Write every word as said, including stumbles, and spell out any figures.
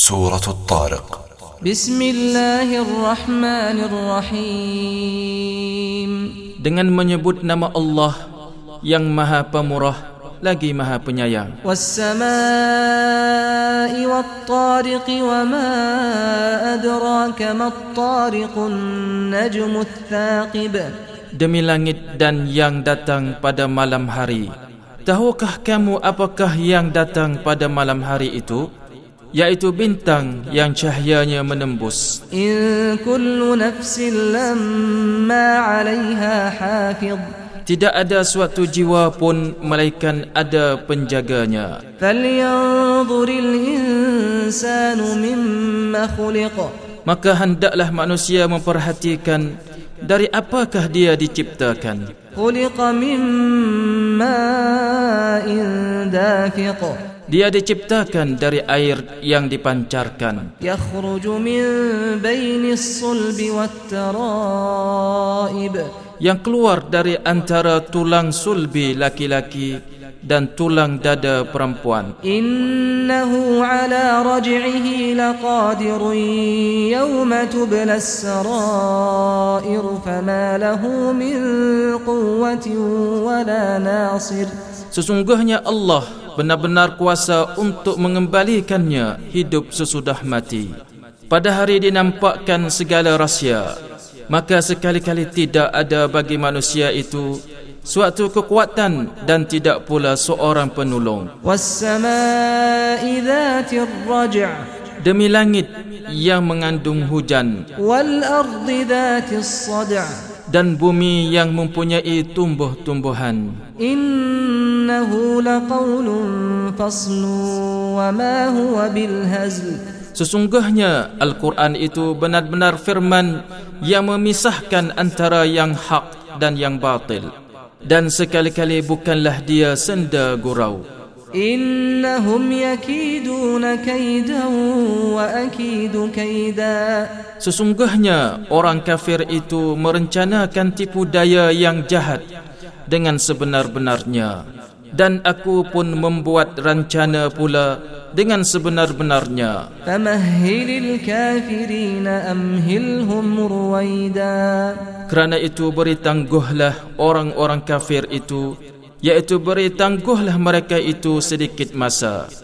سورة الطارق. بسم الله الرحمن الرحيم. Dengan menyebut nama Allah yang Maha Pemurah lagi Maha Penyayang. Was-samaa'i wat-tariqi wa ma adraka mat-tariqun najmut thaqib. Demi langit dan yang datang pada malam hari. Tahukah kamu apakah yang datang pada malam hari itu? Yaitu bintang yang cahayanya menembus. In kullu nafsin lamma 'alayha hafidh. Tidak ada suatu jiwa pun melainkan ada penjaganya. Falyanzuril insanu mimma khuliq. Maka hendaklah manusia memperhatikan dari apakah dia diciptakan. Khuliqa mimma indafiq. Dia diciptakan dari air yang dipancarkan. Yakhruju min bainis sulbi wat taraib. Yang keluar dari antara tulang sulbi laki-laki dan tulang dada perempuan. Innahu ala raj'ihi laqadirun yawma tubla as-sarair fama lahu min quwwatin wala nasir. Sesungguhnya Allah benar-benar kuasa untuk mengembalikannya hidup sesudah mati. Pada hari dinampakkan segala rahsia. Maka sekali-kali tidak ada bagi manusia itu suatu kekuatan dan tidak pula seorang penolong. Was-samaa'i dhatir raj'. Demi langit yang mengandung hujan. Wal-ardi dhatis sad'. Dan bumi yang mempunyai tumbuh-tumbuhan. Innahu laqawlun faslun wa ma huwa bil hazl. Sesungguhnya Al-Quran itu benar-benar firman yang memisahkan antara yang hak dan yang batil. Dan sekali-kali bukanlah dia senda gurau. Innahum yakiduna kaidan wa akidu kaida. Sesungguhnya orang kafir itu merencanakan tipu daya yang jahat dengan sebenar-benarnya. Dan aku pun membuat rencana pula dengan sebenar-benarnya. Famahhilil kafirina amhilhum ruwaida. Kerana itu beri tangguhlah orang-orang kafir itu, yaitu beri tangguhlah mereka itu sedikit masa.